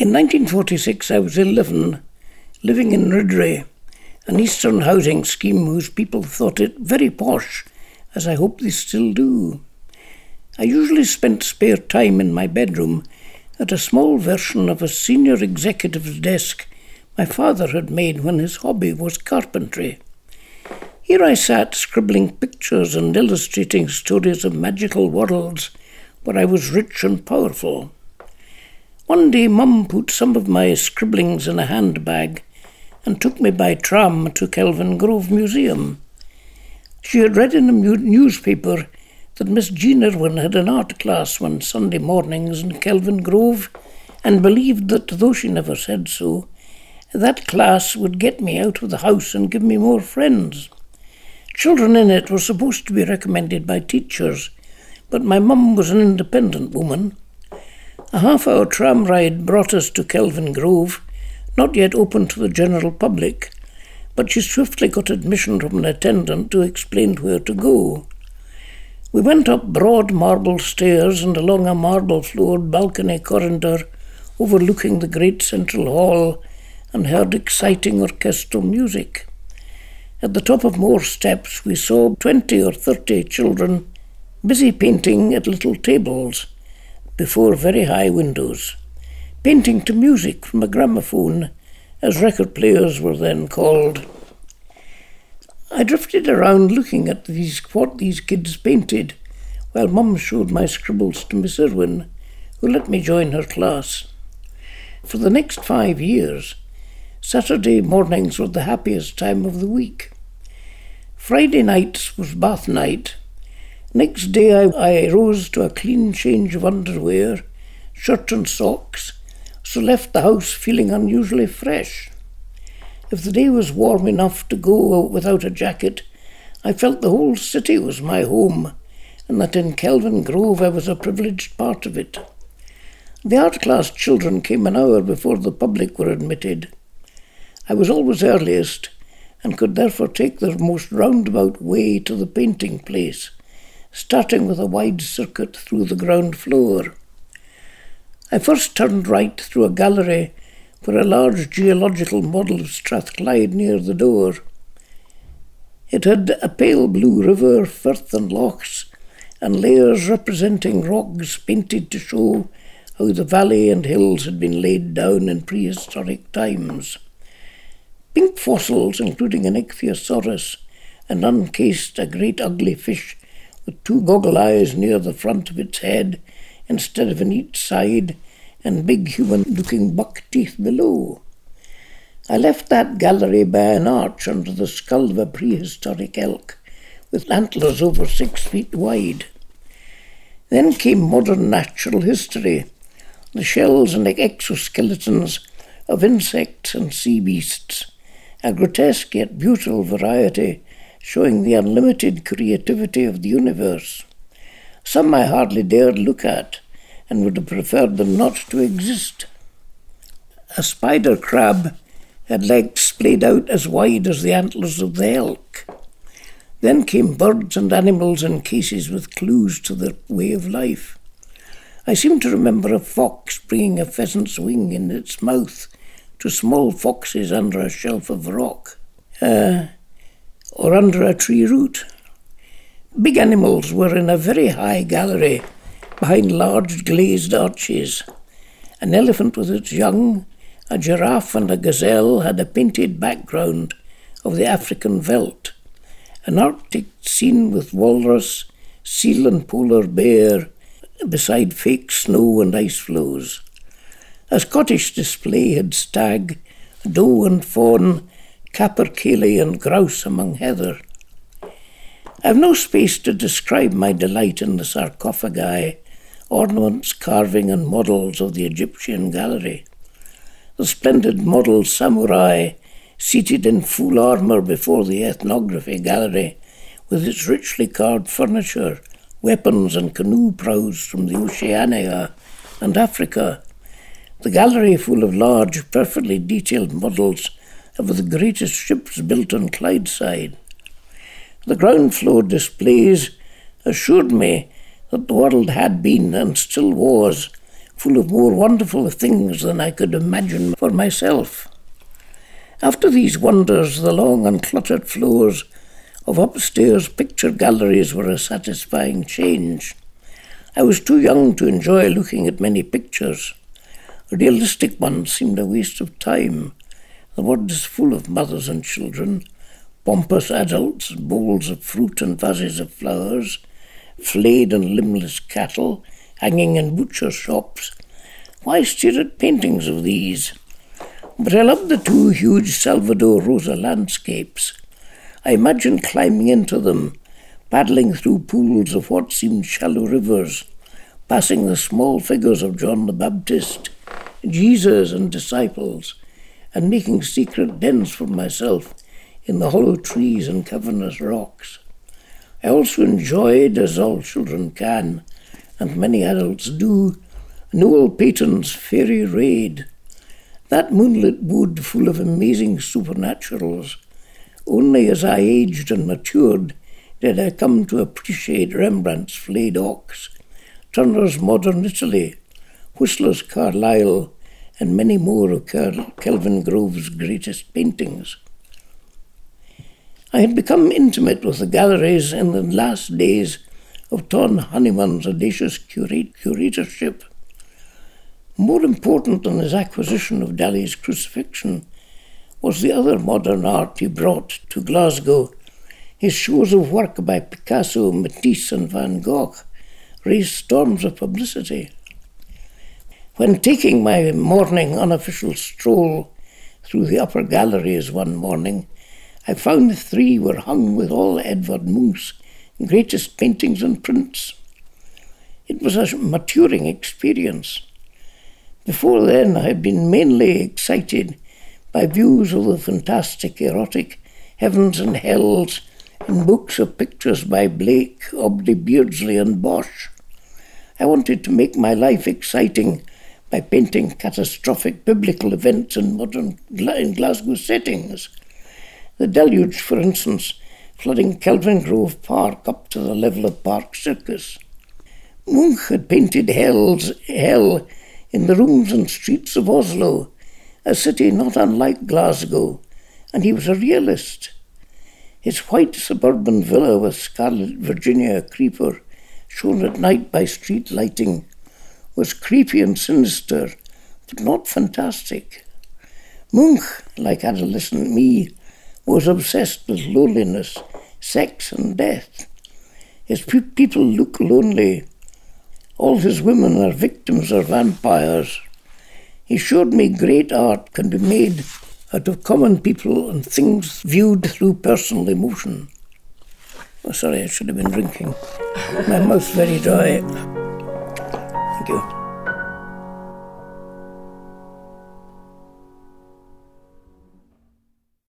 In 1946, I was 11, living in Ridley, an eastern housing scheme whose people thought it very posh, as I hope they still do. I usually spent spare time in my bedroom at a small version of a senior executive's desk my father had made when his hobby was carpentry. Here I sat scribbling pictures and illustrating stories of magical worlds where I was rich and powerful. One day Mum put some of my scribblings in a handbag and took me by tram to Kelvingrove Museum. She had read in a newspaper that Miss Jean Irwin had an art class one Sunday mornings in Kelvingrove and believed that, though she never said so, that class would get me out of the house and give me more friends. Children in it were supposed to be recommended by teachers, but my mum was an independent woman. A half-hour tram ride brought us to Kelvingrove, not yet open to the general public, but she swiftly got admission from an attendant to explain where to go. We went up broad marble stairs and along a marble-floored balcony corridor overlooking the great central hall and heard exciting orchestral music. At the top of more steps we saw 20 or 30 children busy painting at little tables before very high windows, painting to music from a gramophone, as record players were then called. I drifted around looking at what these kids painted, while Mum showed my scribbles to Miss Irwin, who let me join her class. For the next 5 years, Saturday mornings were the happiest time of the week. Friday nights was bath night. Next day I rose to a clean change of underwear, shirt and socks, so left the house feeling unusually fresh. If the day was warm enough to go out without a jacket, I felt the whole city was my home, and that in Kelvingrove I was a privileged part of it. The art class children came an hour before the public were admitted. I was always earliest, and could therefore take the most roundabout way to the painting place, starting with a wide circuit through the ground floor. I first turned right through a gallery for a large geological model of Strathclyde near the door. It had a pale blue river, firth and lochs, and layers representing rocks painted to show how the valley and hills had been laid down in prehistoric times. Pink fossils, including an ichthyosaurus, and uncased a great ugly fish with two goggle eyes near the front of its head instead of on each side, and big human-looking buck teeth below. I left that gallery by an arch under the skull of a prehistoric elk, with antlers over 6 feet wide. Then came modern natural history, the shells and exoskeletons of insects and sea beasts, a grotesque yet beautiful variety showing the unlimited creativity of the universe. Some I hardly dared look at, and would have preferred them not to exist. A spider crab had legs splayed out as wide as the antlers of the elk. Then came birds and animals in cases with clues to their way of life. I seem to remember a fox bringing a pheasant's wing in its mouth to small foxes under a shelf of rock, or under a tree root. Big animals were in a very high gallery behind large glazed arches. An elephant with its young, a giraffe and a gazelle had a painted background of the African veldt, an Arctic scene with walrus, seal and polar bear beside fake snow and ice floes. A Scottish display had stag, doe and fawn, capercaillie and grouse among heather. I have no space to describe my delight in the sarcophagi, ornaments, carving and models of the Egyptian gallery. The splendid model samurai, seated in full armour before the ethnography gallery, with its richly carved furniture, weapons and canoe prows from the Oceania and Africa, the gallery full of large, perfectly detailed models of the greatest ships built on Clydeside. The ground floor displays assured me that the world had been, and still was, full of more wonderful things than I could imagine for myself. After these wonders, the long uncluttered floors of upstairs picture galleries were a satisfying change. I was too young to enjoy looking at many pictures. Realistic ones seemed a waste of time. The world is full of mothers and children, pompous adults, bowls of fruit and vases of flowers, flayed and limbless cattle, hanging in butcher shops. Why stare at paintings of these? But I love the two huge Salvador Rosa landscapes. I imagine climbing into them, paddling through pools of what seemed shallow rivers, passing the small figures of John the Baptist, Jesus and disciples, and making secret dens for myself in the hollow trees and cavernous rocks. I also enjoyed, as all children can, and many adults do, Noel Paton's Fairy Raid. That moonlit wood full of amazing supernaturals. Only as I aged and matured did I come to appreciate Rembrandt's flayed ox, Turner's Modern Italy, Whistler's Carlyle, and many more of Kelvingrove's greatest paintings. I had become intimate with the galleries in the last days of Ton Honeyman's audacious curatorship. More important than his acquisition of Dalí's Crucifixion was the other modern art he brought to Glasgow. His shows of work by Picasso, Matisse and Van Gogh raised storms of publicity. When taking my morning unofficial stroll through the upper galleries one morning, I found three were hung with all Edward Munch's greatest paintings and prints. It was a maturing experience. Before then, I had been mainly excited by views of the fantastic, erotic heavens and hells in books of pictures by Blake, Aubrey Beardsley and Bosch. I wanted to make my life exciting by painting catastrophic biblical events in modern Glasgow settings. The deluge, for instance, flooding Kelvingrove Park up to the level of Park Circus. Munch had painted hell in the rooms and streets of Oslo, a city not unlike Glasgow, and he was a realist. His white suburban villa with scarlet Virginia creeper, shown at night by street lighting, was creepy and sinister, but not fantastic. Munch, like adolescent me, was obsessed with loneliness, sex and death. His people look lonely. All his women are victims or vampires. He showed me great art can be made out of common people and things viewed through personal emotion. Oh, sorry, I should have been drinking. My mouth's very dry. Thank you.